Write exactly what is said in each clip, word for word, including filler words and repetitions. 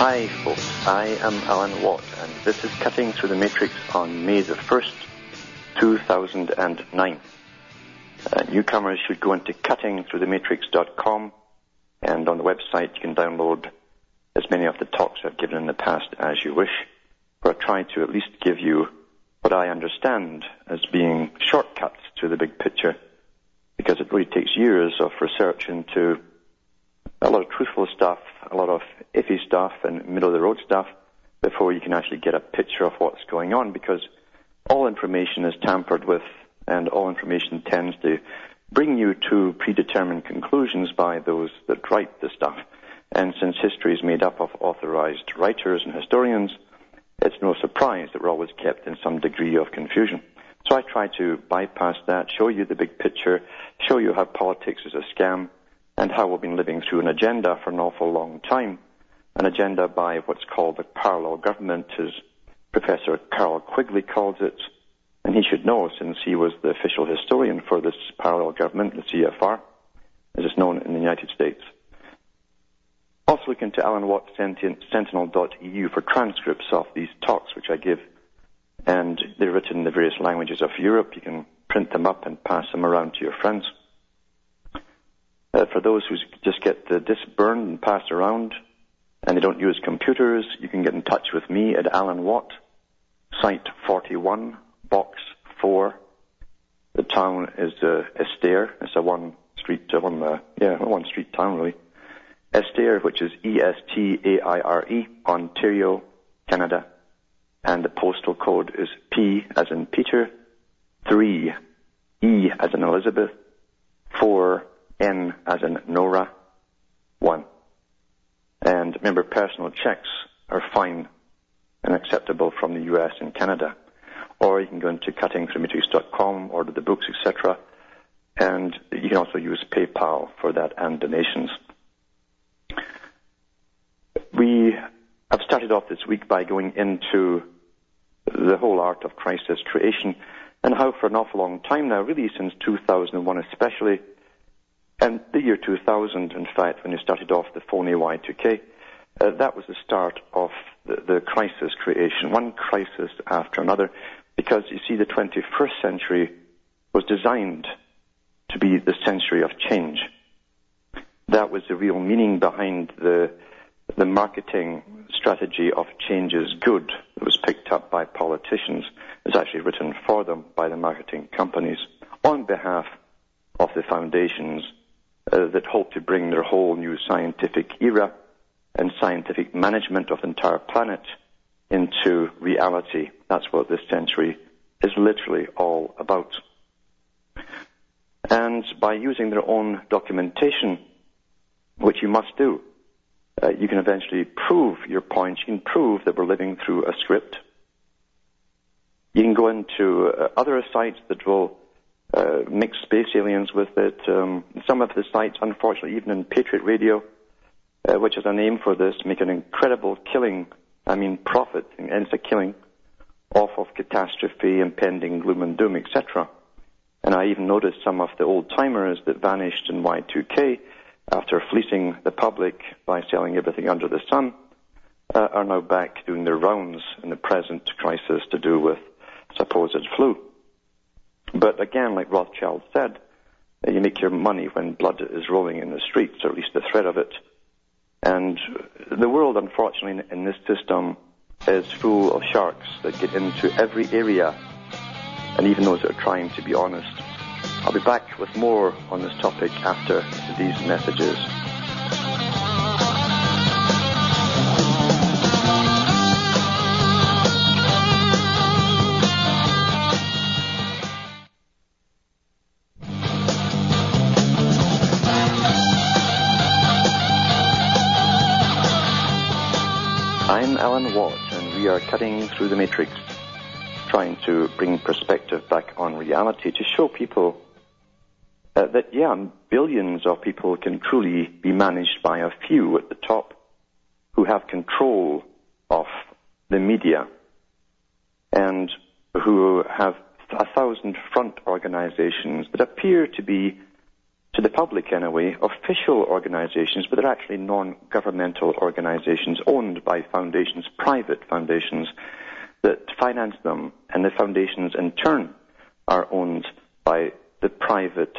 Hi folks, I am Alan Watt and this is Cutting Through the Matrix on May the first, two thousand nine. Uh, newcomers should go into cutting through the matrix dot com, and on the website you can download as many of the talks I've given in the past as you wish, but I try to at least give you what I understand as being shortcuts to the big picture, because it really takes years of research into a lot of truthful stuff, a lot of iffy stuff and middle-of-the-road stuff before you can actually get a picture of what's going on, because all information is tampered with and all information tends to bring you to predetermined conclusions by those that write the stuff. And since history is made up of authorized writers and historians, it's no surprise that we're always kept in some degree of confusion. So I try to bypass that, show you the big picture, show you how politics is a scam, and how we've been living through an agenda for an awful long time, an agenda by what's called the parallel government, as Professor Carl Quigley calls it, and he should know since he was the official historian for this parallel government, the C F R, as it's known in the United States. Also look into Alan Watt's sentinel dot e u for transcripts of these talks which I give, and they're written in the various languages of Europe. You can print them up and pass them around to your friends. Uh, for those who just get the disc burned and passed around and they don't use computers, you can get in touch with me at Alan Watt, Site forty-one, Box four. The town is uh, Estaire. It's a one street, uh, one, uh, yeah, one street town really. Estaire, which is E S T A I R E, Ontario, Canada, and the postal code is P as in Peter, three, E as in Elizabeth, four, N as in Nora, one. And remember, personal checks are fine and acceptable from the U S and Canada. Or you can go into cutting through matrix dot com, order the books, et cetera. And you can also use PayPal for that and donations. We have started off this week by going into the whole art of crisis creation and how for an awful long time now, really since two thousand one especially, and the year two thousand, in fact, when you started off the phony Y two K, uh, that was the start of the, the crisis creation, one crisis after another, because, you see, the twenty-first century was designed to be the century of change. That was the real meaning behind the, the marketing strategy of change is good that was picked up by politicians. It was actually written for them by the marketing companies on behalf of the foundations Uh, that hope to bring their whole new scientific era and scientific management of the entire planet into reality. That's what this century is literally all about. And by using their own documentation, which you must do, uh, you can eventually prove your point. You can prove that we're living through a script. You can go into uh, other sites that will Uh, mixed space aliens with it. Um, some of the sites, unfortunately, even in Patriot Radio, uh, which is a name for this, make an incredible killing, I mean profit, and it's a killing, off of catastrophe, impending gloom and doom, et cetera. And I even noticed some of the old-timers that vanished in Y two K after fleecing the public by selling everything under the sun uh, are now back doing their rounds in the present crisis to do with supposed flu. But again, like Rothschild said, you make your money when blood is rolling in the streets, or at least the threat of it. And the world, unfortunately, in this system is full of sharks that get into every area, and even those that are trying to be honest. I'll be back with more on this topic after these messages. I'm Alan Watt, and we are cutting through the matrix, trying to bring perspective back on reality to show people uh, that, yeah, billions of people can truly be managed by a few at the top who have control of the media and who have a thousand front organizations that appear to be, to the public anyway, official organizations, but they're actually non-governmental organizations owned by foundations, private foundations, that finance them, and the foundations in turn are owned by the private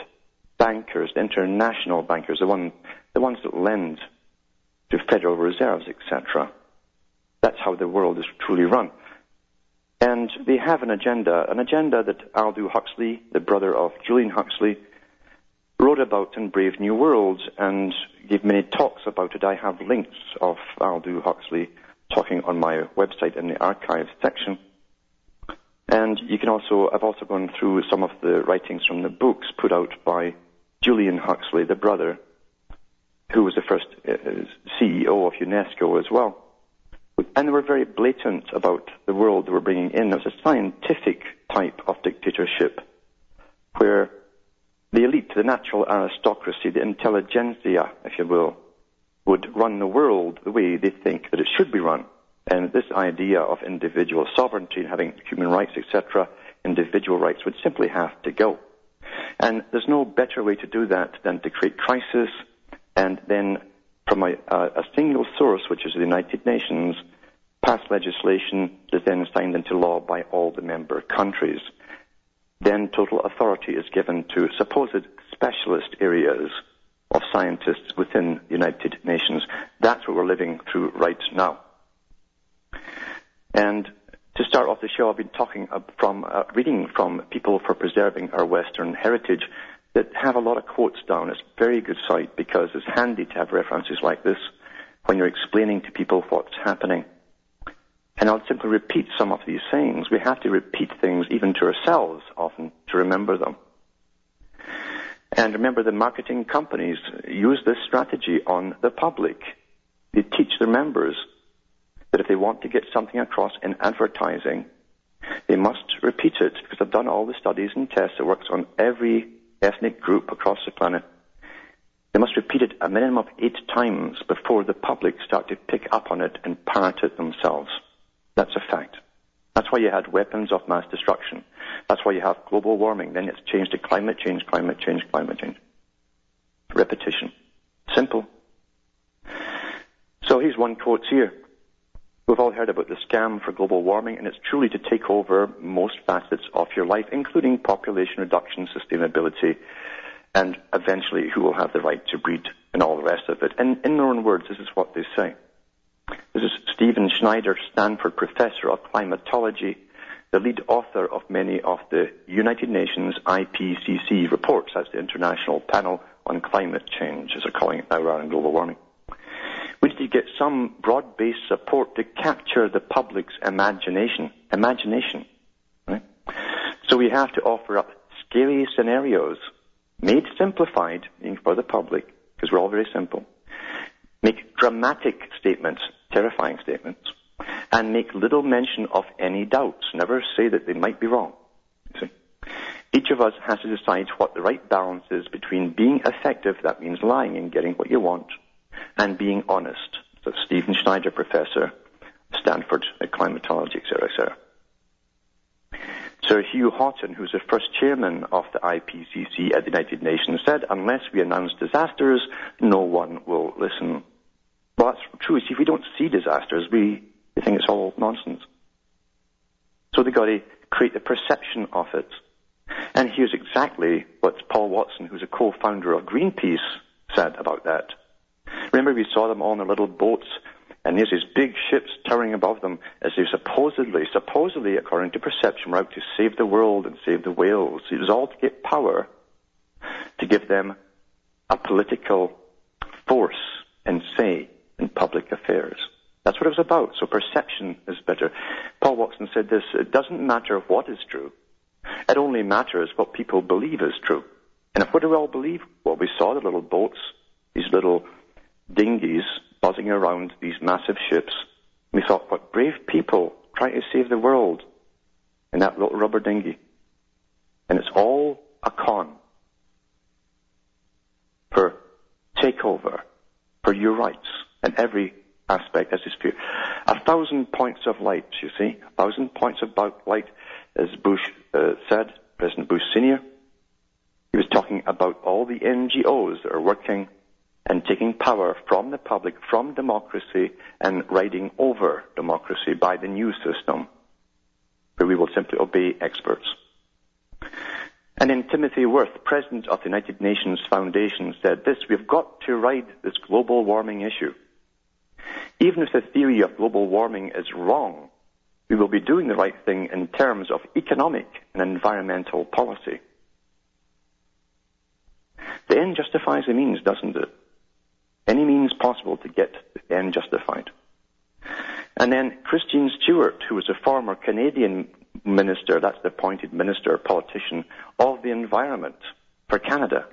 bankers, the international bankers, the, one, the ones that lend to federal reserves, et cetera. That's how the world is truly run. And they have an agenda, an agenda that Aldous Huxley, the brother of Julian Huxley, wrote about in Brave New World and gave many talks about it. I have links of Aldous Huxley talking on my website in the archives section. And you can also, I've also gone through some of the writings from the books put out by Julian Huxley, the brother, who was the first C E O of UNESCO as well. And they were very blatant about the world they were bringing in. There was a scientific type of dictatorship where the elite, the natural aristocracy, the intelligentsia, if you will, would run the world the way they think that it should be run. And this idea of individual sovereignty and having human rights, et cetera, individual rights would simply have to go. And there's no better way to do that than to create crisis and then from a, a single source, which is the United Nations, pass legislation that is then signed into law by all the member countries. Then total authority is given to supposed specialist areas of scientists within the United Nations. That's what we're living through right now. And to start off the show, I've been talking from uh, reading from People for Preserving Our Western Heritage that have a lot of quotes down. It's a very good site because it's handy to have references like this when you're explaining to people what's happening. And I'll simply repeat some of these things. We have to repeat things even to ourselves often to remember them. And remember, the marketing companies use this strategy on the public. They teach their members that if they want to get something across in advertising, they must repeat it, because I've done all the studies and tests. It works on every ethnic group across the planet. They must repeat it a minimum of eight times before the public start to pick up on it and parrot it themselves. That's a fact. That's why you had weapons of mass destruction. That's why you have global warming. Then it's changed to climate change, climate change, climate change. Repetition. Simple. So here's one quote here. We've all heard about the scam for global warming, and it's truly to take over most facets of your life, including population reduction, sustainability, and eventually who will have the right to breed and all the rest of it. And in their own words, this is what they say. This is Stephen Schneider, Stanford professor of climatology, the lead author of many of the United Nations I P C C reports. That's the International Panel on Climate Change, as they're calling it now, rather than global warming. We need to get some broad-based support to capture the public's imagination. Imagination, right? So we have to offer up scary scenarios, made simplified for the public, because we're all very simple. Make dramatic statements, terrifying statements, and make little mention of any doubts. Never say that they might be wrong. See? Each of us has to decide what the right balance is between being effective, that means lying and getting what you want, and being honest. So Stephen Schneider, professor, Stanford, climatology, et cetera, et cetera. Sir Hugh Houghton, who's the first chairman of the I P C C at the United Nations, said, unless we announce disasters, no one will listen. Well, that's true. See, if we don't see disasters, we think it's all nonsense. So they've got to create the perception of it. And here's exactly what Paul Watson, who's a co-founder of Greenpeace, said about that. Remember, we saw them all in their little boats, and there's these big ships towering above them as they supposedly, supposedly, according to perception, were out to save the world and save the whales. It was all to get power, to give them a political force and say in public affairs. That's what it was about, so perception is better. Paul Watson said this, it doesn't matter what is true. It only matters what people believe is true. And what do we all believe? Well, we saw the little boats, these little dinghies buzzing around these massive ships, We thought, what brave people trying to save the world in that little rubber dinghy. And it's all a con for takeover, for your rights, and every aspect is disputed. A thousand points of light, you see. A thousand points of light, as Bush uh, said, President Bush Senior He was talking about all the N G Os that are working and taking power from the public, from democracy, and riding over democracy by the new system, where we will simply obey experts. And then Timothy Worth, president of the United Nations Foundation, said this: we've got to ride this global warming issue. Even if the theory of global warming is wrong, we will be doing the right thing in terms of economic and environmental policy. The end justifies the means, doesn't it? Any means possible to get the end justified. And then Christine Stewart, who was a former Canadian minister, that's the appointed minister, politician, of the environment for Canada.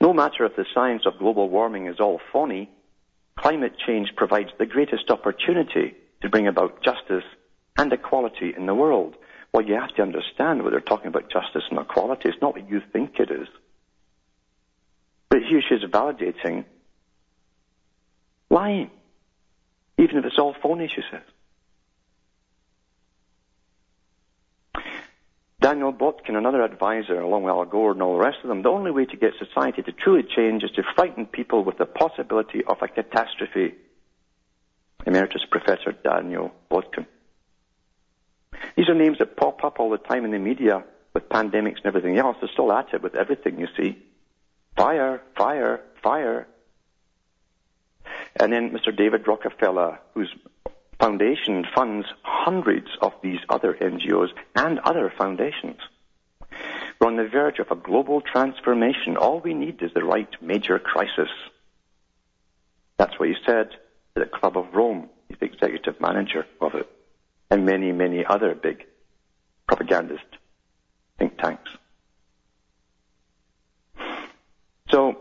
No matter if the science of global warming is all phony, climate change provides the greatest opportunity to bring about justice and equality in the world. Well, you have to understand what they're talking about, justice and equality. It's not what you think it is. But here she's validating lying, even if it's all phony, she says. Daniel Botkin, another advisor, along with Al Gore and all the rest of them, the only way to get society to truly change is to frighten people with the possibility of a catastrophe. Emeritus Professor Daniel Botkin. These are names that pop up all the time in the media with pandemics and everything else. They're still at it with everything, you see. Fire, fire, fire. And then Mister David Rockefeller, whose foundation funds hundreds of these other N G Os and other foundations. We're on the verge of a global transformation. All we need is the right major crisis. That's what he said at the Club of Rome. He's the executive manager of it. And many, many other big propagandist think tanks. So,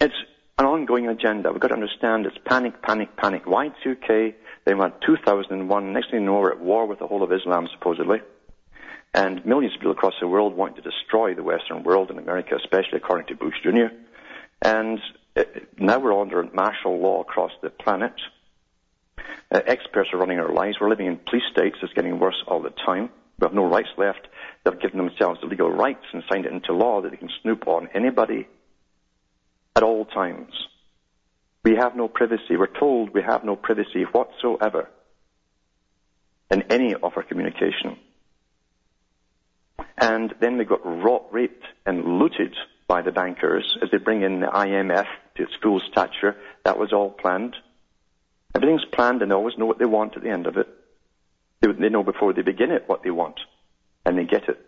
it's an ongoing agenda. We've got to understand it's panic, panic, panic. Y two K, they went two thousand one. Next thing you know, we're at war with the whole of Islam, supposedly. And millions of people across the world want to destroy the Western world, and America especially, according to Bush Junior And now we're under martial law across the planet. Uh, experts are running our lives. We're living in police states. It's getting worse all the time. We have no rights left. They've given themselves the legal rights and signed it into law that they can snoop on anybody at all times. We have no privacy. We're told we have no privacy whatsoever in any of our communication. And then we got robbed, raped, and looted by the bankers as they bring in the I M F to its full stature. That was all planned. Everything's planned, and they always know what they want at the end of it. They know before they begin it what they want, and they get it.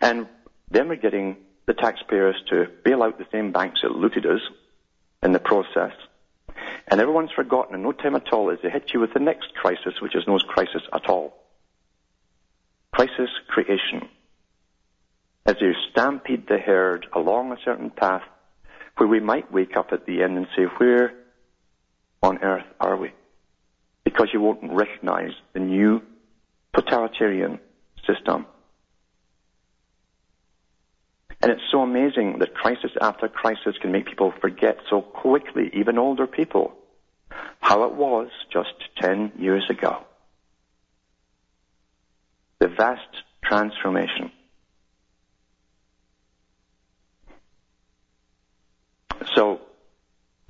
And then we're getting the taxpayers to bail out the same banks that looted us in the process. And everyone's forgotten in no time at all as they hit you with the next crisis, which is no crisis at all. Crisis creation. As they stampede the herd along a certain path where we might wake up at the end and say, where on earth are we? Because you won't recognize the new totalitarian system. And it's so amazing that crisis after crisis can make people forget so quickly, even older people, how it was just ten years ago. The vast transformation. So,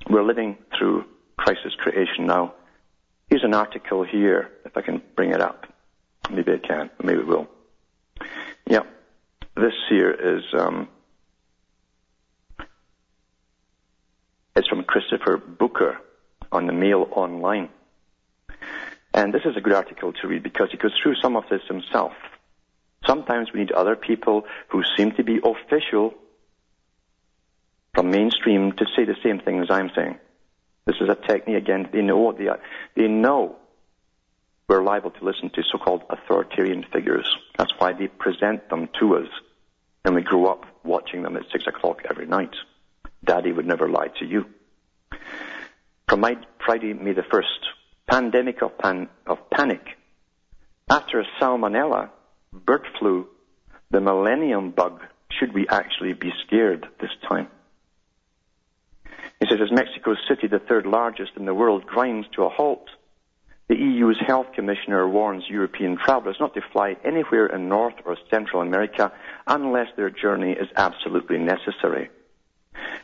we're living through crisis creation now. Here's an article here, if I can bring it up. Maybe I can, maybe it will. Yeah, this here is, um, it's from Christopher Booker on the Mail Online. And this is a good article to read because he goes through some of this himself. Sometimes we need other people who seem to be official from mainstream to say the same thing as I'm saying. This is a technique, again, they know what they are. They know we're liable to listen to so-called authoritarian figures. That's why they present them to us, and we grew up watching them at six o'clock every night. Daddy would never lie to you. From my Friday, May the first, Pandemic of, pan- of Panic. After Salmonella, bird flu, the millennium bug, should we actually be scared this time? He says, as Mexico's city, the third largest in the world, grinds to a halt, the E U's health commissioner warns European travellers not to fly anywhere in North or Central America unless their journey is absolutely necessary.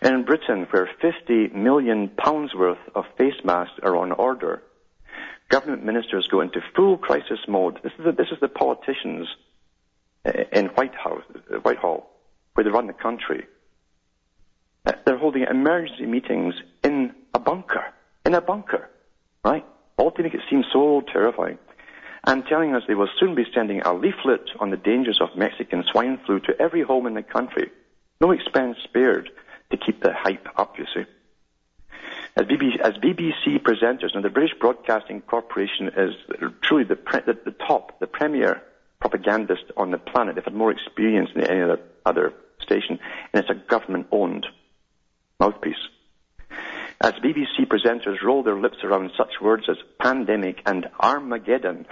In Britain, where fifty million pounds worth of face masks are on order, government ministers go into full crisis mode. This is the, this is the politicians in White House, Whitehall, where they run the country. They're holding emergency meetings in a bunker, in a bunker, right? All to make it seem so terrifying. And telling us they will soon be sending a leaflet on the dangers of Mexican swine flu to every home in the country. No expense spared to keep the hype up, you see. As B B C, as B B C presenters, and the British Broadcasting Corporation is truly the, pre, the, the top, the premier propagandist on the planet. They've had more experience than any other, other station, and it's a government-owned mouthpiece. As B B C presenters roll their lips around such words as pandemic and Armageddon,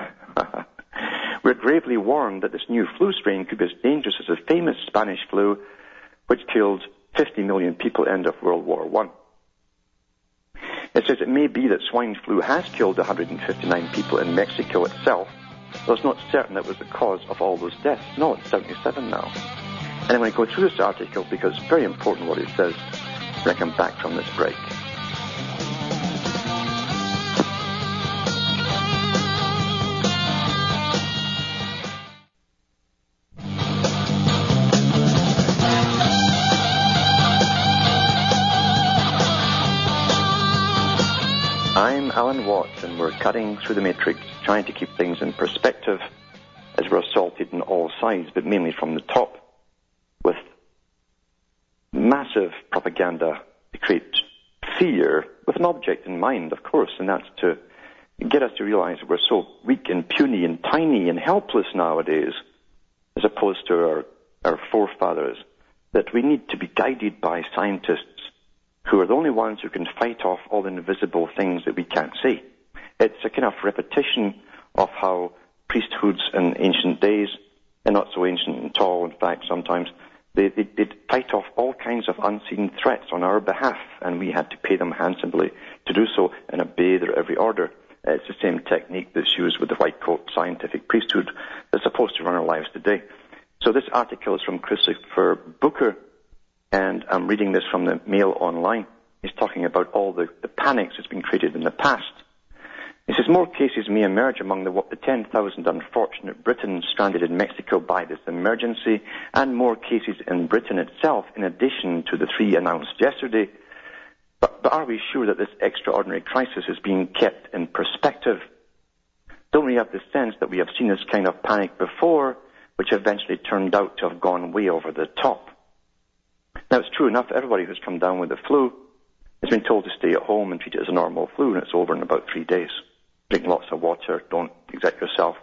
we're gravely warned that this new flu strain could be as dangerous as the famous Spanish flu, which killed fifty million people end of World War One. It says it may be that swine flu has killed one hundred fifty-nine people in Mexico itself, though it's not certain that was the cause of all those deaths. No, it's seventy-seven now. And I'm going to go through this article because it's very important what it says when I come back from this break. I'm Alan Watt, and we're cutting through the matrix, trying to keep things in perspective as we're assaulted on all sides, but mainly from the top, with massive propaganda to create fear with an object in mind, of course, and that's to get us to realize that we're so weak and puny and tiny and helpless nowadays, as opposed to our, our forefathers, that we need to be guided by scientists who are the only ones who can fight off all the invisible things that we can't see. It's a kind of repetition of how priesthoods in ancient days, and not so ancient at all, in fact, sometimes, they, they, they fight off all kinds of unseen threats on our behalf, and we had to pay them handsomely to do so and obey their every order. It's the same technique that's used with the white coat scientific priesthood that's supposed to run our lives today. So this article is from Christopher Booker, and I'm reading this from the Mail Online. He's talking about all the, the panics that's been created in the past. He says, more cases may emerge among the, the ten thousand unfortunate Britons stranded in Mexico by this emergency, and more cases in Britain itself, in addition to the three announced yesterday. But, but are we sure that this extraordinary crisis is being kept in perspective? Don't we have the sense that we have seen this kind of panic before, which eventually turned out to have gone way over the top? Now, it's true enough, everybody who's come down with the flu has been told to stay at home and treat it as a normal flu, and it's over in about three days. Drink lots of water, don't exert yourself,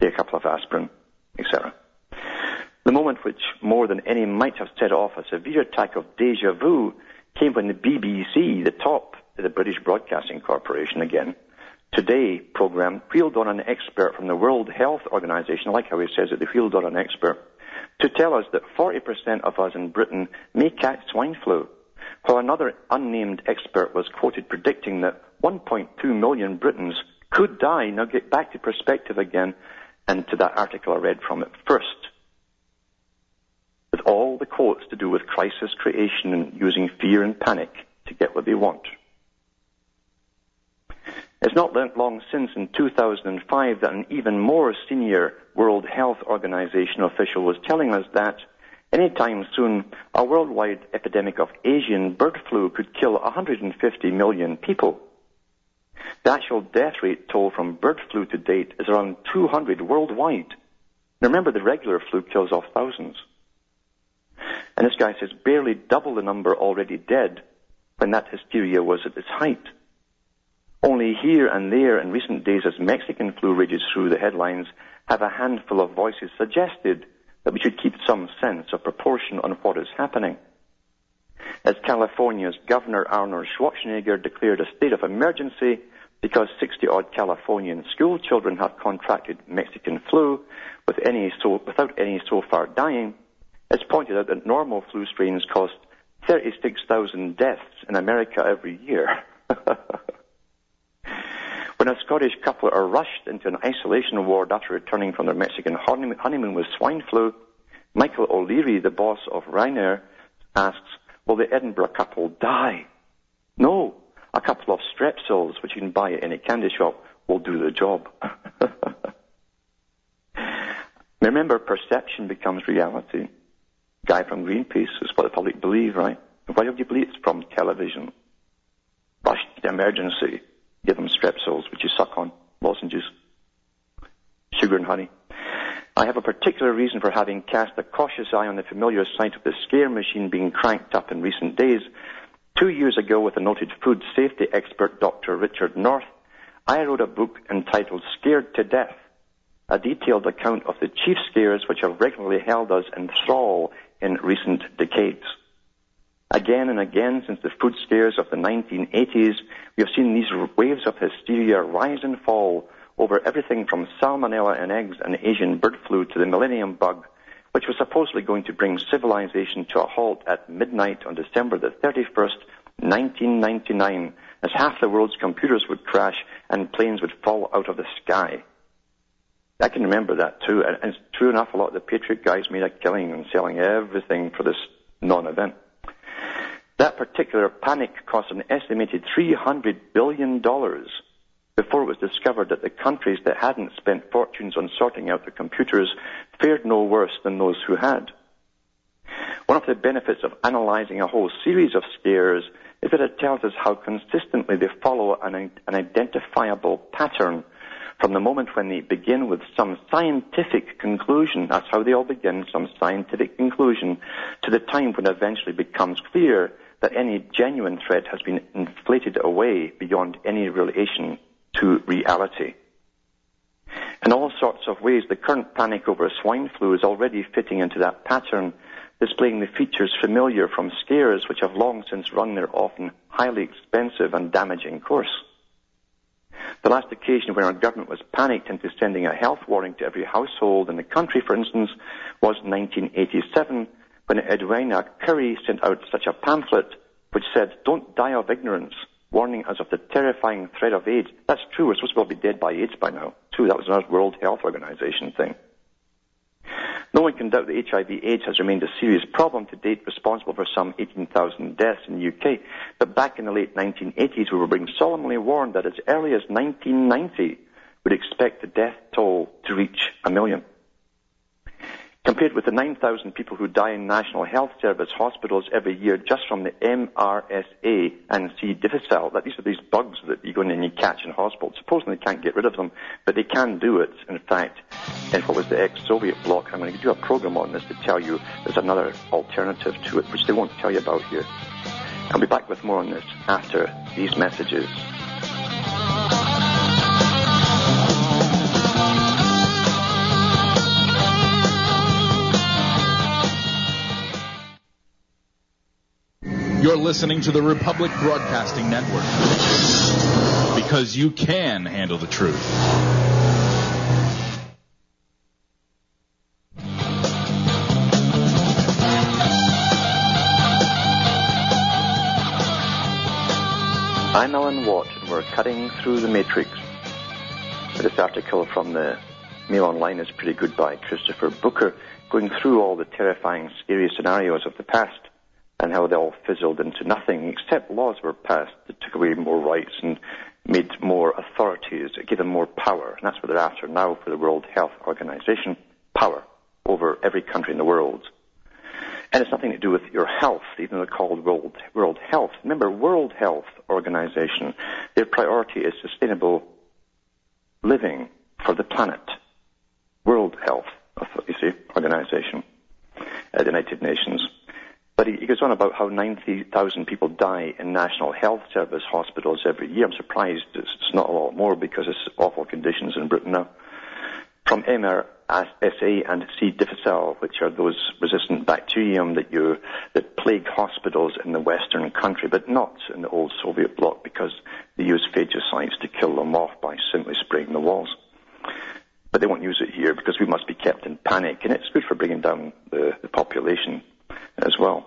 take a couple of aspirin, et cetera. The moment which more than any might have set off a severe attack of deja vu came when the B B C, the top, the British Broadcasting Corporation again, Today programme, wheeled on an expert from the World Health Organization, like how he says it, they wheeled on an expert, to tell us that forty percent of us in Britain may catch swine flu, while another unnamed expert was quoted predicting that one point two million Britons could die. Now get back to perspective again, and to that article I read from it first, with all the quotes to do with crisis creation and using fear and panic to get what they want. It's not long since, in two thousand five, that an even more senior World Health Organization official was telling us that anytime soon a worldwide epidemic of Asian bird flu could kill one hundred fifty million people. The actual death rate toll from bird flu to date is around two hundred worldwide. Now remember, the regular flu kills off thousands. And this guy says barely double the number already dead when that hysteria was at its height. Only here and there in recent days, as Mexican flu rages through the headlines, have a handful of voices suggested that we should keep some sense of proportion on what is happening. as California's Governor Arnold Schwarzenegger declared a state of emergency because sixty-odd Californian school children have contracted Mexican flu with any so, without any so far dying, it's pointed out that normal flu strains cost thirty-six thousand deaths in America every year. When a Scottish couple are rushed into an isolation ward after returning from their Mexican honeymoon with swine flu, Michael O'Leary, the boss of Ryanair, asks, will the Edinburgh couple die? No, a couple of strep sills, which you can buy at any candy shop, will do the job. Remember, perception becomes reality. Guy from Greenpeace is what the public believe, right? Why do you believe it's from television? Rush to emergency. Give them strep sills, which you suck on, lozenges, sugar and honey. I have a particular reason for having cast a cautious eye on the familiar sight of the scare machine being cranked up in recent days. Two years ago, with a noted food safety expert, Doctor Richard North, I wrote a book entitled Scared to Death, a detailed account of the chief scares which have regularly held us in thrall in recent decades. Again and again, since the food scares of the nineteen eighties, we have seen these waves of hysteria rise and fall over everything from salmonella in eggs and Asian bird flu to the millennium bug, which was supposedly going to bring civilization to a halt at midnight on December the thirty-first, nineteen ninety-nine, as half the world's computers would crash and planes would fall out of the sky. I can remember that too, and it's true enough, a lot of the Patriot guys made a killing and selling everything for this non-event. That particular panic cost an estimated three hundred billion dollars before it was discovered that the countries that hadn't spent fortunes on sorting out their computers fared no worse than those who had. One of the benefits of analyzing a whole series of scares is that it tells us how consistently they follow an, an identifiable pattern from the moment when they begin with some scientific conclusion, that's how they all begin, some scientific conclusion, to the time when it eventually becomes clear that any genuine threat has been inflated away beyond any relation to reality. In all sorts of ways, the current panic over swine flu is already fitting into that pattern, displaying the features familiar from scares which have long since run their often highly expensive and damaging course. The last occasion when our government was panicked into sending a health warning to every household in the country, for instance, was nineteen eighty-seven, when Edwina Curry sent out such a pamphlet which said, "Don't die of ignorance," warning us of the terrifying threat of AIDS. That's true, we're supposed to all be dead by AIDS by now, too. That was another World Health Organization thing. No one can doubt that H I V AIDS has remained a serious problem to date, responsible for some eighteen thousand deaths in the U K. But back in the late nineteen eighties, we were being solemnly warned that as early as nineteen ninety, we'd expect the death toll to reach a million. Compared with the nine thousand people who die in National Health Service hospitals every year just from the M R S A and C. difficile, that these are these bugs that you go in and you catch in hospitals. Supposedly they can't get rid of them, but they can do it, in fact, in what was the ex-Soviet bloc. I'm going to do a program on this to tell you there's another alternative to it, which they won't tell you about here. I'll be back with more on this after these messages. You're listening to the Republic Broadcasting Network, because you can handle the truth. I'm Alan Watt, and we're cutting through the matrix. This article from the Mail Online is pretty good by Christopher Booker, going through all the terrifying, scary scenarios of the past, and how they all fizzled into nothing, except laws were passed that took away more rights and made more authorities, that gave them more power. And that's what they're after now for the World Health Organization, power over every country in the world. And it's nothing to do with your health, even though they're called World, World Health. Remember, World Health Organization, their priority is sustainable living for the planet. World Health, you see, Organization at the United Nations. But he goes on about how ninety thousand people die in National Health Service hospitals every year. I'm surprised it's not a lot more because it's awful conditions in Britain now. From MR, M R S A and C. difficile, which are those resistant bacterium that you that plague hospitals in the Western country, but not in the old Soviet bloc, because they use fagicides to kill them off by simply spraying the walls. But they won't use it here because we must be kept in panic, and it's good for bringing down the, the population as well.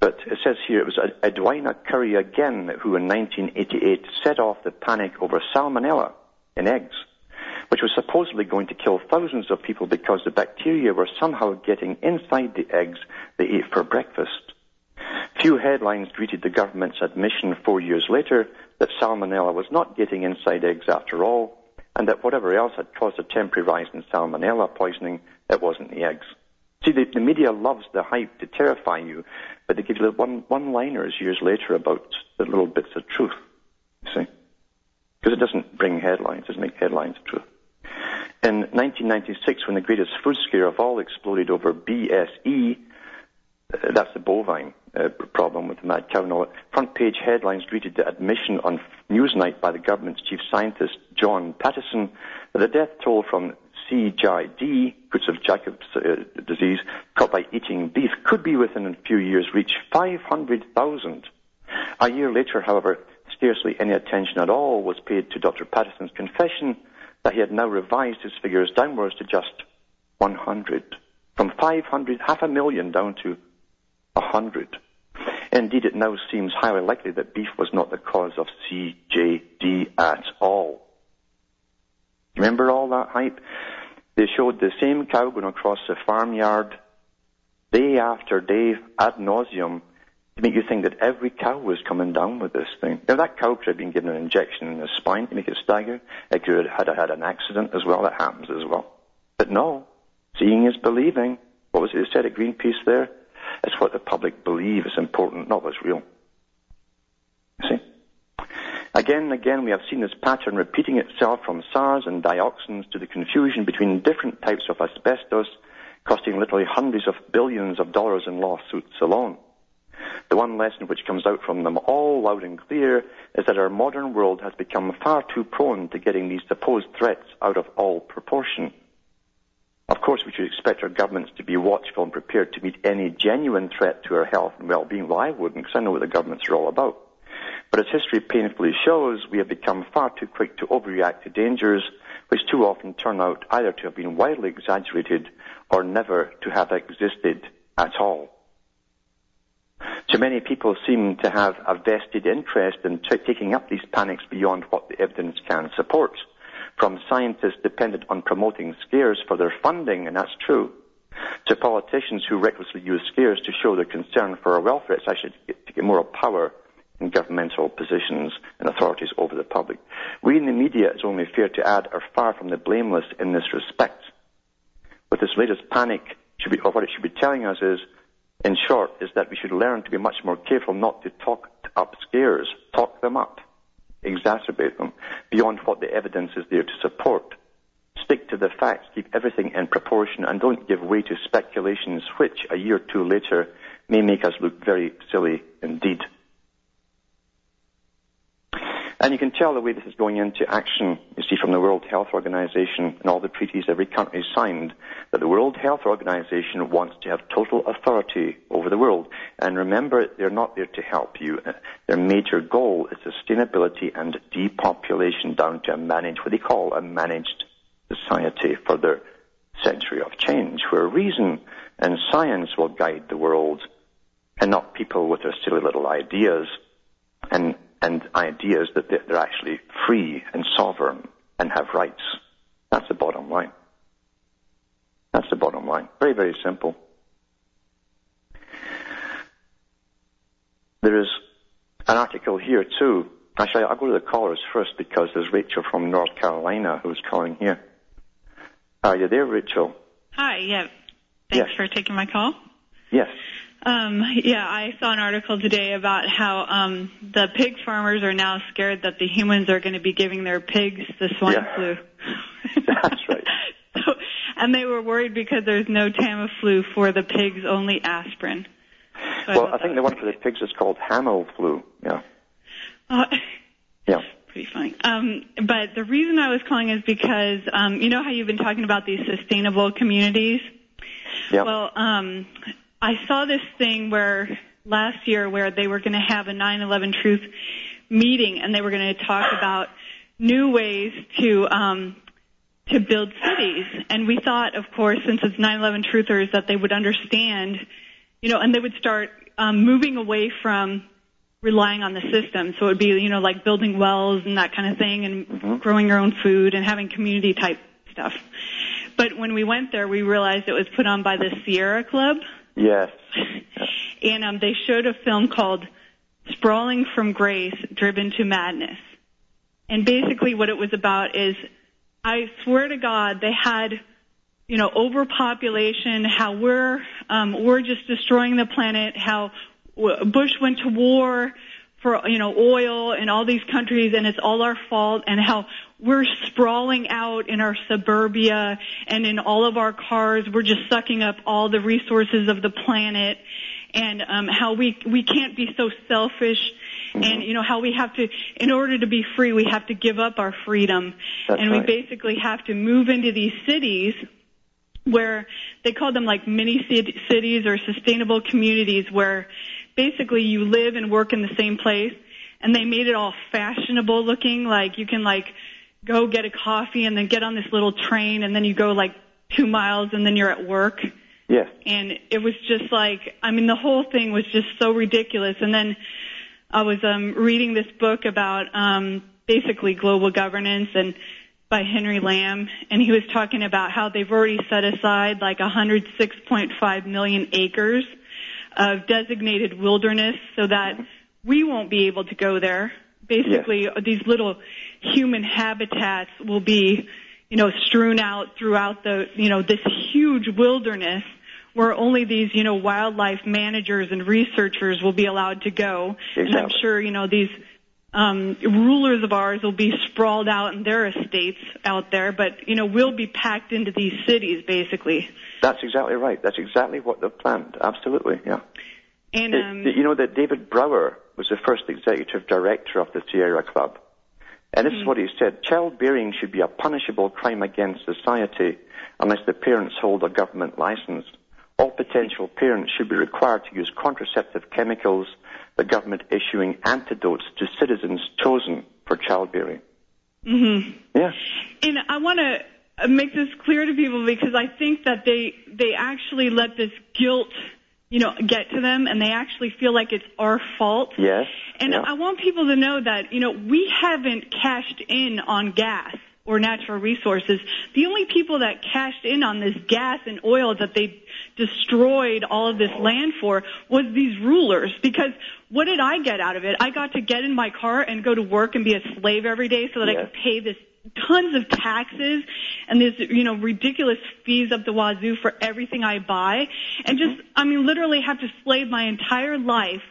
But it says here it was Edwina Curry again who in nineteen eighty-eight set off the panic over salmonella in eggs, which was supposedly going to kill thousands of people because the bacteria were somehow getting inside the eggs they ate for breakfast. Few headlines greeted the government's admission four years later that salmonella was not getting inside eggs after all, and that whatever else had caused a temporary rise in salmonella poisoning, it wasn't the eggs. See, the, the media loves the hype to terrify you, but they give you one, one-liners years later about the little bits of truth, you see, because it doesn't bring headlines, it doesn't make headlines of truth. In nineteen ninety-six, when the greatest food scare of all exploded over B S E, that's the bovine uh, problem with the mad cow, front-page headlines greeted the admission on Newsnight by the government's chief scientist, John Patterson, that the death toll from C J D, which of Jacob's uh, disease, caught by eating beef, could be within a few years reach five hundred thousand. A year later, however, scarcely any attention at all was paid to Doctor Patterson's confession that he had now revised his figures downwards to just one hundred. From five hundred, half a million, down to one hundred. Indeed, it now seems highly likely that beef was not the cause of C J D at all. Remember all that hype? They showed the same cow going across the farmyard day after day, ad nauseum, to make you think that every cow was coming down with this thing. Now, that cow could have been given an injection in the spine to make it stagger. It could have had an accident as well. That happens as well. But no, seeing is believing. What was it said at Greenpeace there? It's what the public believe is important, not what's real. You see? Again and again, we have seen this pattern repeating itself from SARS and dioxins to the confusion between different types of asbestos, costing literally hundreds of billions of dollars in lawsuits alone. The one lesson which comes out from them all loud and clear is that our modern world has become far too prone to getting these supposed threats out of all proportion. Of course, we should expect our governments to be watchful and prepared to meet any genuine threat to our health and well-being. Well, I wouldn't, because I know what the governments are all about. But as history painfully shows, we have become far too quick to overreact to dangers, which too often turn out either to have been widely exaggerated or never to have existed at all. So many people seem to have a vested interest in t- taking up these panics beyond what the evidence can support, from scientists dependent on promoting scares for their funding, and that's true, to politicians who recklessly use scares to show their concern for our welfare. It's actually to get, to get more power in governmental positions and authorities over the public. We in the media, it's only fair to add, are far from the blameless in this respect. But this latest panic, should be, or what it should be telling us is, in short, is that we should learn to be much more careful not to talk up scares, talk them up, exacerbate them, beyond what the evidence is there to support. Stick to the facts, keep everything in proportion, and don't give way to speculations which, a year or two later, may make us look very silly indeed. And you can tell the way this is going into action, you see, from the World Health Organization and all the treaties every country signed, that the World Health Organization wants to have total authority over the world. And remember, they're not there to help you. Their major goal is sustainability and depopulation down to a managed, what they call a managed society for their century of change, where reason and science will guide the world and not people with their silly little ideas and and ideas that they're actually free and sovereign and have rights. That's the bottom line. That's the bottom line. Very, very simple. There is an article here too. Actually, I'll go to the callers first because there's Rachel from North Carolina who's calling here. Are you there, Rachel? Hi, yeah. Thanks yes. for taking my call. Yes. Um, yeah, I saw an article today about how um, the pig farmers are now scared that the humans are going to be giving their pigs the swine yeah. flu. That's right. So, and they were worried because there's no Tamiflu for the pigs, only aspirin. So well, I, I think the one for the pigs is called Hamil flu. Yeah. Uh, yeah. pretty funny. Um, but the reason I was calling is because um, you know how you've been talking about these sustainable communities? Yep. Well, um, I saw this thing where last year where they were going to have a nine eleven Truth meeting, and they were going to talk about new ways to um, to build cities. And we thought, of course, since it's nine eleven Truthers, that they would understand, you know, and they would start um, moving away from relying on the system. So it would be, you know, like building wells and that kind of thing, and mm-hmm. growing your own food and having community type stuff. But when we went there, we realized it was put on by the Sierra Club. Yes. And um, they showed a film called Sprawling from Grace, Driven to Madness. And basically what it was about is, I swear to God, they had, you know, overpopulation, how we're, um, we're just destroying the planet, how Bush went to war for, you know, oil in all these countries, and it's all our fault, and how we're sprawling out in our suburbia and in all of our cars. We're just sucking up all the resources of the planet, and um, how we, we can't be so selfish. And, you know, how we have to, in order to be free, we have to give up our freedom. That's and we right. basically have to move into these cities where they call them like mini cities or sustainable communities, where basically you live and work in the same place. And they made it all fashionable looking, like you can like go get a coffee and then get on this little train, and then you go like two miles and then you're at work. Yes. And it was just like, I mean, the whole thing was just so ridiculous. And then I was um, reading this book about um, basically global governance, and by Henry Lamb, and he was talking about how they've already set aside like one hundred six point five million acres of designated wilderness so that we won't be able to go there. Basically, yes. these little human habitats will be, you know, strewn out throughout the, you know, this huge wilderness, where only these, you know, wildlife managers and researchers will be allowed to go. Exactly. And I'm sure, you know, these um, rulers of ours will be sprawled out in their estates out there, but, you know, we'll be packed into these cities, basically. That's exactly right. That's exactly what they've planned. Absolutely, yeah. And it, um, you know that David Brower was the first executive director of the Sierra Club. And this mm-hmm. is what he said: childbearing should be a punishable crime against society unless the parents hold a government license. All potential parents should be required to use contraceptive chemicals, the government issuing antidotes to citizens chosen for childbearing. Mm-hmm. Yeah. And I want to make this clear to people, because I think that they they actually let this guilt, you know, get to them, and they actually feel like it's our fault. Yes. And yeah. I want people to know that, you know, we haven't cashed in on gas or natural resources. The only people that cashed in on this gas and oil that they destroyed all of this land for was these rulers. Because what did I get out of it? I got to get in my car and go to work and be a slave every day so that yes. I could pay this tons of taxes and this, you know, ridiculous fees up the wazoo for everything I buy, and just, I mean, literally have to slave my entire life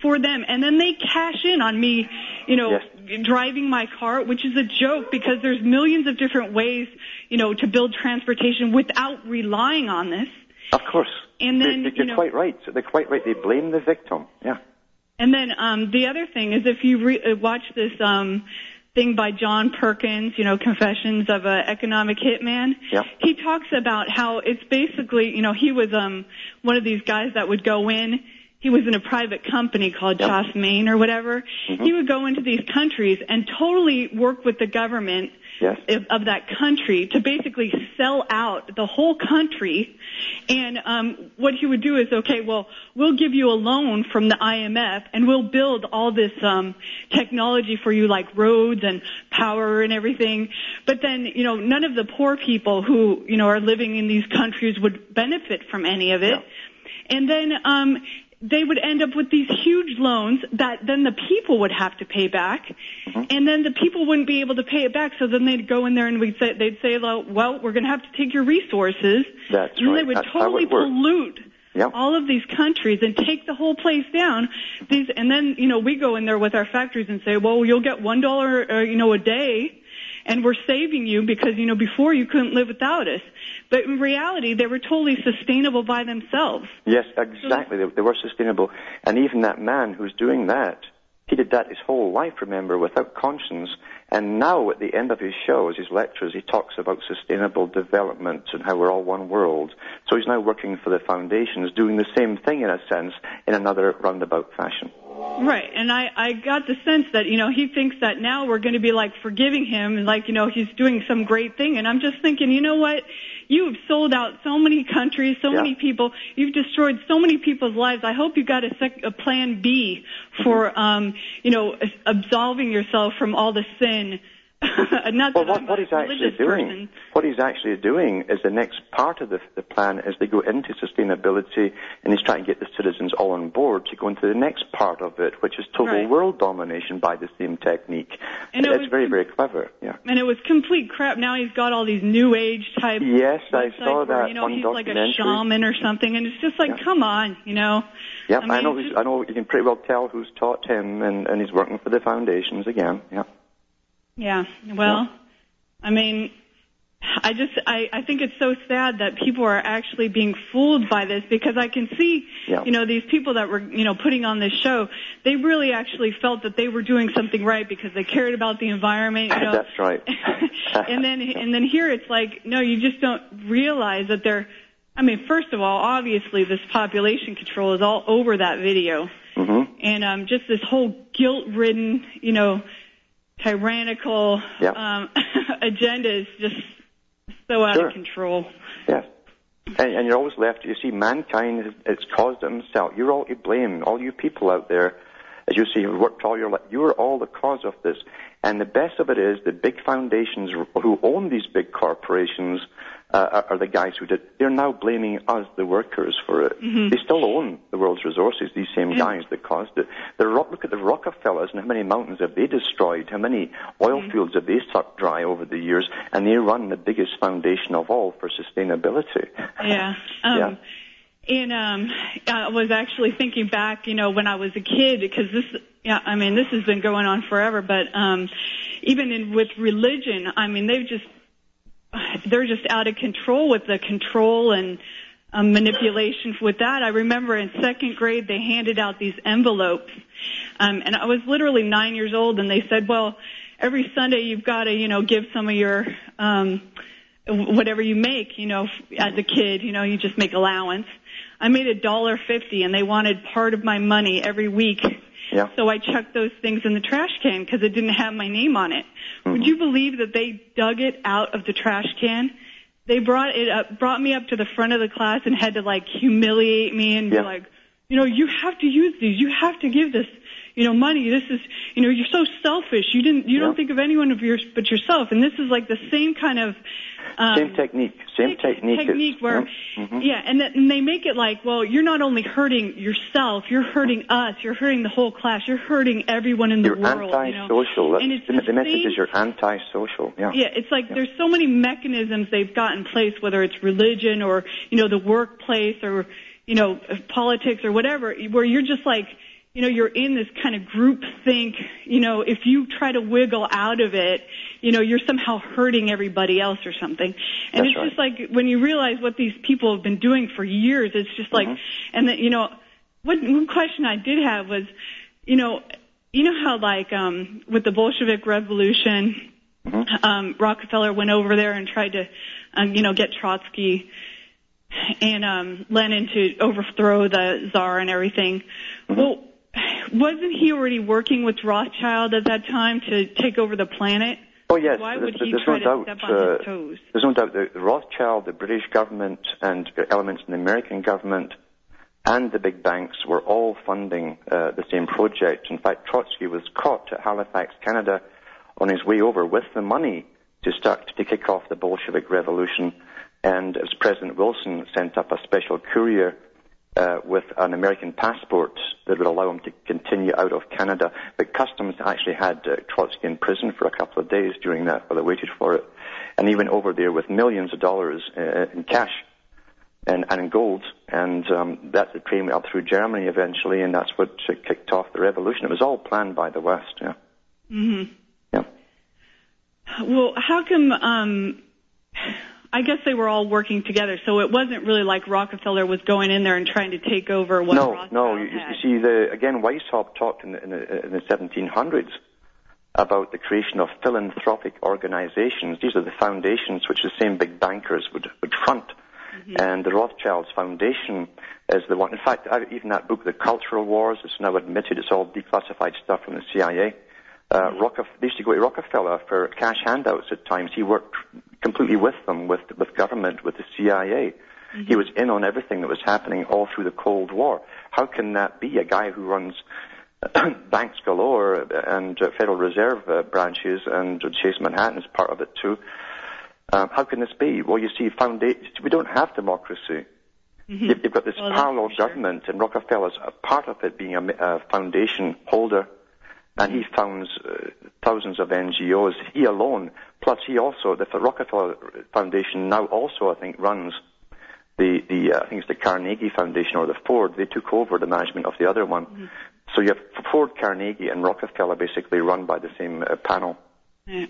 for them. And then they cash in on me, you know, yes. driving my car, which is a joke, because there's millions of different ways, you know, to build transportation without relying on this. Of course. And then, You're, you're you know, quite right. They're quite right. They blame the victim. Yeah. And then um, the other thing is, if you re- watch this um, thing by John Perkins, you know, Confessions of an Economic Hitman, yeah. he talks about how it's basically, you know, he was um, one of these guys that would go in. He was in a private company called yep. Chas Main or whatever. Mm-hmm. He would go into these countries and totally work with the government yes. of that country to basically sell out the whole country. And um, what he would do is, okay, well, we'll give you a loan from the I M F, and we'll build all this um, technology for you, like roads and power and everything. But then, you know, none of the poor people who, you know, are living in these countries would benefit from any of it. Yep. And then um they would end up with these huge loans that then the people would have to pay back, mm-hmm. and then the people wouldn't be able to pay it back. So then they'd go in there and we'd say, they'd say, well, we're going to have to take your resources. That's and right. they would That's totally pollute yep. all of these countries and take the whole place down. These, and then, you know, we go in there with our factories and say, well, you'll get one dollar, you know, a day, and we're saving you because, you know, before you couldn't live without us. But in reality, they were totally sustainable by themselves. Yes, exactly. They, they were sustainable. And even that man who's doing that He did that his whole life, remember, without conscience. And now at the end of his shows, his lectures, he talks about sustainable development and how we're all one world. So he's now working for the foundations, doing the same thing in a sense, in another roundabout fashion. Right, and I, I got the sense that, you know, he thinks that now we're going to be, like, forgiving him, and, like, you know, he's doing some great thing. And I'm just thinking, you know what? You have sold out so many countries, so yeah. many people. You've destroyed so many people's lives. I hope you got a, sec- a plan B for, mm-hmm. um, you know, absolving yourself from all the sin. Not well, what, what he's actually doing, person. what he's actually doing is the next part of the, the plan is they go into sustainability, and he's trying to get the citizens all on board to go into the next part of it, which is total right. world domination by the same technique. And it, it was, it's very, very clever. Yeah. And it was complete crap. Now he's got all these new age type. Yes, I saw that. Where, you know, he's like a shaman or something, and it's just like, yeah. come on, you know. Yeah, I, mean, I know. Just, I know. You can pretty well tell who's taught him, and, and he's working for the foundations again. Yeah. Yeah, well, I mean, I just, I, I think it's so sad that people are actually being fooled by this, because I can see, yeah. you know, these people that were, you know, putting on this show, they really actually felt that they were doing something right because they cared about the environment, you know. That's right. and then, and then here it's like, no, you just don't realize that they're, I mean, first of all, obviously this population control is all over that video. Mm-hmm. And, um, just this whole guilt-ridden, you know, tyrannical yep. um, agenda is just so out sure. of control. Yes. And, and you're always left, you see, mankind has, has caused it himself. You're all to blame, all you people out there. As you see, you've worked all your life. You are all the cause of this. And the best of it is the big foundations who own these big corporations uh, are the guys who did. They're now blaming us, the workers, for it. Mm-hmm. They still own the world's resources, these same mm-hmm. guys that caused it. The rock, look at the Rockefellers and how many mountains have they destroyed, how many oil mm-hmm. fields have they sucked dry over the years, and they run the biggest foundation of all for sustainability. Yeah. Um, yeah. And um, I was actually thinking back, you know, when I was a kid, because this, yeah, I mean, this has been going on forever. But um, even in, with religion, I mean, they've just, they're just out of control with the control and um, manipulation with that. I remember in second grade they handed out these envelopes, um, and I was literally nine years old, and they said, well, every Sunday you've got to, you know, give some of your um, whatever you make, you know, as a kid, you know, you just make allowance. I made a dollar fifty, and they wanted part of my money every week. Yeah. So I chucked those things in the trash can because it didn't have my name on it. Mm-hmm. Would you believe that they dug it out of the trash can? They brought it up, brought me up to the front of the class and had to like humiliate me and yeah. be like, you know, you have to use these. You have to give this, you know, money. This is, you know, you're so selfish. You didn't, you yeah. don't think of anyone of your, but yourself. And this is like the same kind of. Um, same technique, same technique. Technique where, mm-hmm. yeah, and, that, and they make it like, well, you're not only hurting yourself, you're hurting us, you're hurting the whole class, you're hurting everyone in the you're world. You're antisocial. You know? And it's the, the, the message is you're antisocial. Yeah, yeah it's like yeah. there's so many mechanisms they've got in place, whether it's religion or, you know, the workplace or, you know, politics or whatever, where you're just like, you know, you're in this kind of group think, you know, if you try to wiggle out of it, you know, you're somehow hurting everybody else or something. And That's it's right. just like when you realize what these people have been doing for years, it's just like, mm-hmm. and that, you know, what, one question I did have was, you know, you know how like um, with the Bolshevik Revolution, mm-hmm. um, Rockefeller went over there and tried to, um, you know, get Trotsky and um, Lenin to overthrow the Tsar and everything. Mm-hmm. Well, wasn't he already working with Rothschild at that time to take over the planet? Oh, yes. Why would he try to step on his toes? There's no doubt that Rothschild, the British government, and elements in the American government and the big banks were all funding uh, the same project. In fact, Trotsky was caught at Halifax, Canada, on his way over with the money to start to kick off the Bolshevik Revolution. And as President Wilson sent up a special courier Uh, with an American passport that would allow him to continue out of Canada. But Customs actually had uh, Trotsky in prison for a couple of days during that while they waited for it. And he went over there with millions of dollars uh, in cash and, and in gold. And um, that's the train up through Germany eventually, and that's what uh, kicked off the revolution. It was all planned by the West, yeah. Mm-hmm. Yeah. Well, how come... Um... I guess they were all working together, so it wasn't really like Rockefeller was going in there and trying to take over what no, Rothschild No, no. You, you see, the, again, Weishaupt talked in the, in, the, in the seventeen hundreds about the creation of philanthropic organizations. These are the foundations which the same big bankers would, would front. Mm-hmm. And the Rothschilds Foundation is the one. In fact, even that book, The Cultural Wars, it's now admitted it's all declassified stuff from the C I A. Uh, Rockef- they used to go to Rockefeller for cash handouts at times. He worked completely with them, with, with government, with the C I A. Mm-hmm. He was in on everything that was happening all through the Cold War. How can that be? A guy who runs banks galore and uh, Federal Reserve uh, branches, and Chase Manhattan is part of it too. Uh, how can this be? Well, you see, founda- we don't have democracy. Mm-hmm. You've, you've got this well, parallel sure. government, and Rockefeller's a part of it, being a, a foundation holder. And he founds uh, thousands of N G Os, he alone. Plus, he also, the Rockefeller Foundation now also, I think, runs the, the uh, I think it's the Carnegie Foundation or the Ford. They took over the management of the other one. Mm-hmm. So you have Ford, Carnegie, and Rockefeller basically run by the same uh, panel.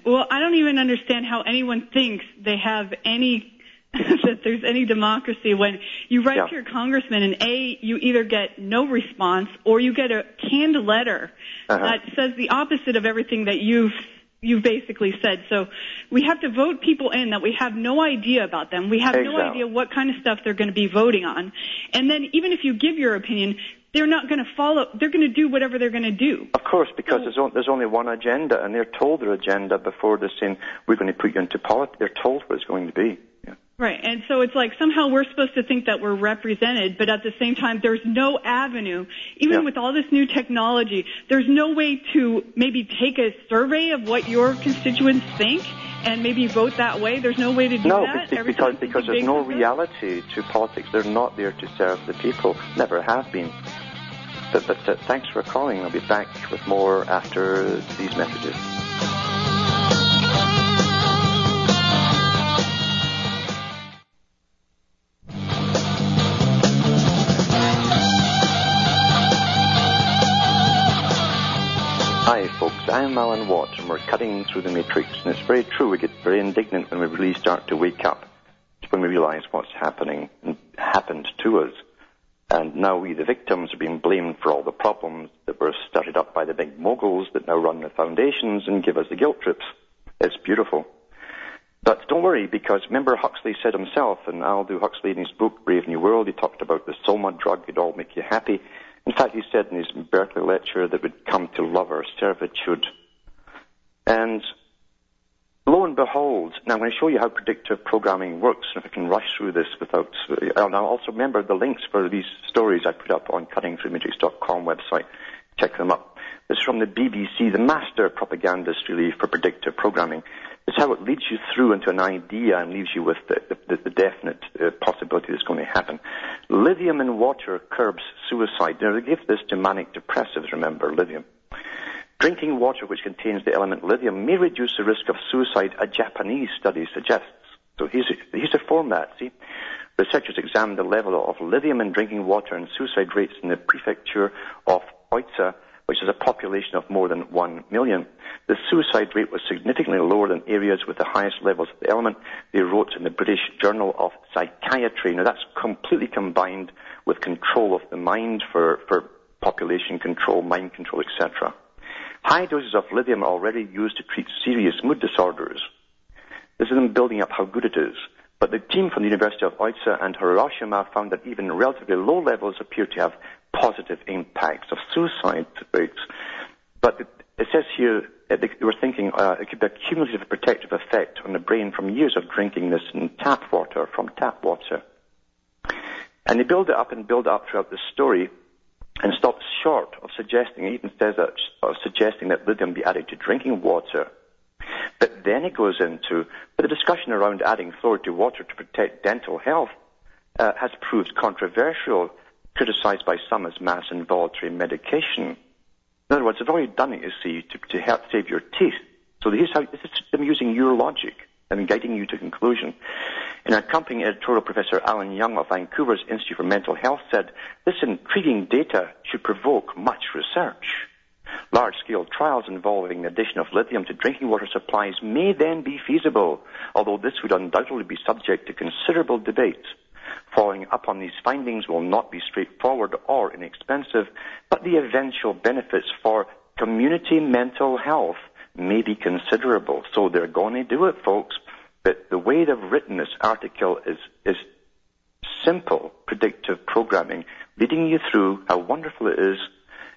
Well, I don't even understand how anyone thinks they have any, that there's any democracy when you write yeah. to your congressman, and A, you either get no response or you get a canned letter uh-huh. that says the opposite of everything that you've you've basically said. So we have to vote people in that we have no idea about them. We have exactly. no idea what kind of stuff they're going to be voting on. And then even if you give your opinion, they're not going to follow. They're going to do whatever they're going to do. Of course, because so, there's, on, there's only one agenda, and they're told their agenda before they're saying, we're going to put you into politics. They're told what it's going to be. Right, and so it's like somehow we're supposed to think that we're represented, but at the same time, there's no avenue. Even yeah. with all this new technology, there's no way to maybe take a survey of what your constituents think and maybe vote that way. There's no way to do no, that. No, because, because there's no reality to politics. They're not there to serve the people, never have been. But, but uh, thanks for calling. I'll be back with more after these messages. Hi folks, I'm Alan Watt, and we're cutting through the matrix, and it's very true, we get very indignant when we really start to wake up. It's when we realize what's happening and happened to us. And now we, the victims, are being blamed for all the problems that were started up by the big moguls that now run the foundations and give us the guilt trips. It's beautiful. But don't worry, because remember Huxley said himself, and Aldous Huxley in his book Brave New World, he talked about the Soma drug, it'd all make you happy. In fact, he said in his Berkeley lecture that we'd come to love our servitude. And lo and behold, now I'm going to show you how predictive programming works, and if I can rush through this without... And I'll also remember the links for these stories I put up on cutting through the matrix dot com website. Check them up. It's from the B B C, the master propagandist, really, for predictive programming. It's how it leads you through into an idea and leaves you with the, the, the definite uh, possibility that's going to happen. Lithium in water curbs suicide. Now, they give this to manic depressives, remember, lithium. Drinking water which contains the element lithium may reduce the risk of suicide, a Japanese study suggests. So here's a, here's a format, see. Researchers examined the level of lithium in drinking water and suicide rates in the prefecture of Oita, which is a population of more than one million. The suicide rate was significantly lower than areas with the highest levels of the element, they wrote in the British Journal of Psychiatry. Now, that's completely combined with control of the mind for, for population control, mind control, et cetera. High doses of lithium are already used to treat serious mood disorders. This is them building up how good it is. But the team from the University of Oita and Hiroshima found that even relatively low levels appear to have positive impacts of suicide rates. But it says here that they were thinking uh, it could be a cumulative protective effect on the brain from years of drinking this in tap water, from tap water. And they build it up and build it up throughout the story and stop short of suggesting, it even says that, of suggesting that lithium be added to drinking water. But then it goes into, but the discussion around adding fluoride to water to protect dental health uh, has proved controversial, criticized by some as mass involuntary medication. In other words, they've already done it, you see, to, to help save your teeth. So here's how, this is them using your logic and guiding you to conclusion. In an accompanying editorial, Professor Alan Young of Vancouver's Institute for Mental Health said, this intriguing data should provoke much research. Large-scale trials involving the addition of lithium to drinking water supplies may then be feasible, although this would undoubtedly be subject to considerable debate. Following up on these findings will not be straightforward or inexpensive, but the eventual benefits for community mental health may be considerable. So they're going to do it, folks. But the way they've written this article is, is simple predictive programming, leading you through how wonderful it is,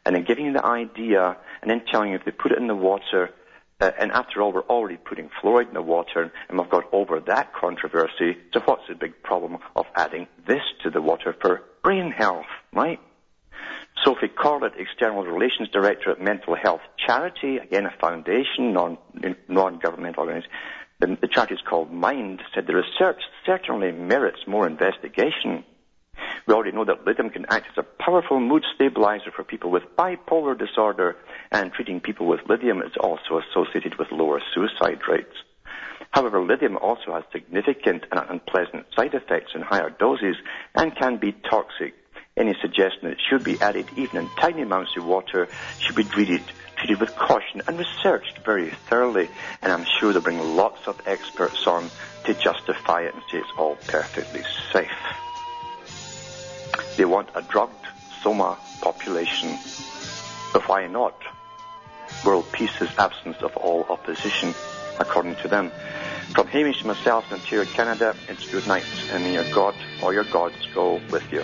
and then giving you the idea, and then telling you if they put it in the water, uh, and after all, we're already putting fluoride in the water, and we've got over that controversy, so what's the big problem of adding this to the water for brain health, right? Sophie Corlett, External Relations Director at Mental Health Charity, again a foundation, non, non-governmental organization, the, the charity is called MIND, said the research certainly merits more investigation. We already know that lithium can act as a powerful mood stabilizer for people with bipolar disorder, and treating people with lithium is also associated with lower suicide rates. However, lithium also has significant and unpleasant side effects in higher doses and can be toxic. Any suggestion that it should be added even in tiny amounts of water should be treated, treated with caution and researched very thoroughly, and I'm sure they'll bring lots of experts on to justify it and say it's all perfectly safe. They want a drugged Soma population. But why not? World peace is absence of all opposition, according to them. From Hamish and myself in Ontario, Canada, it's good night, and may your God or your gods go with you.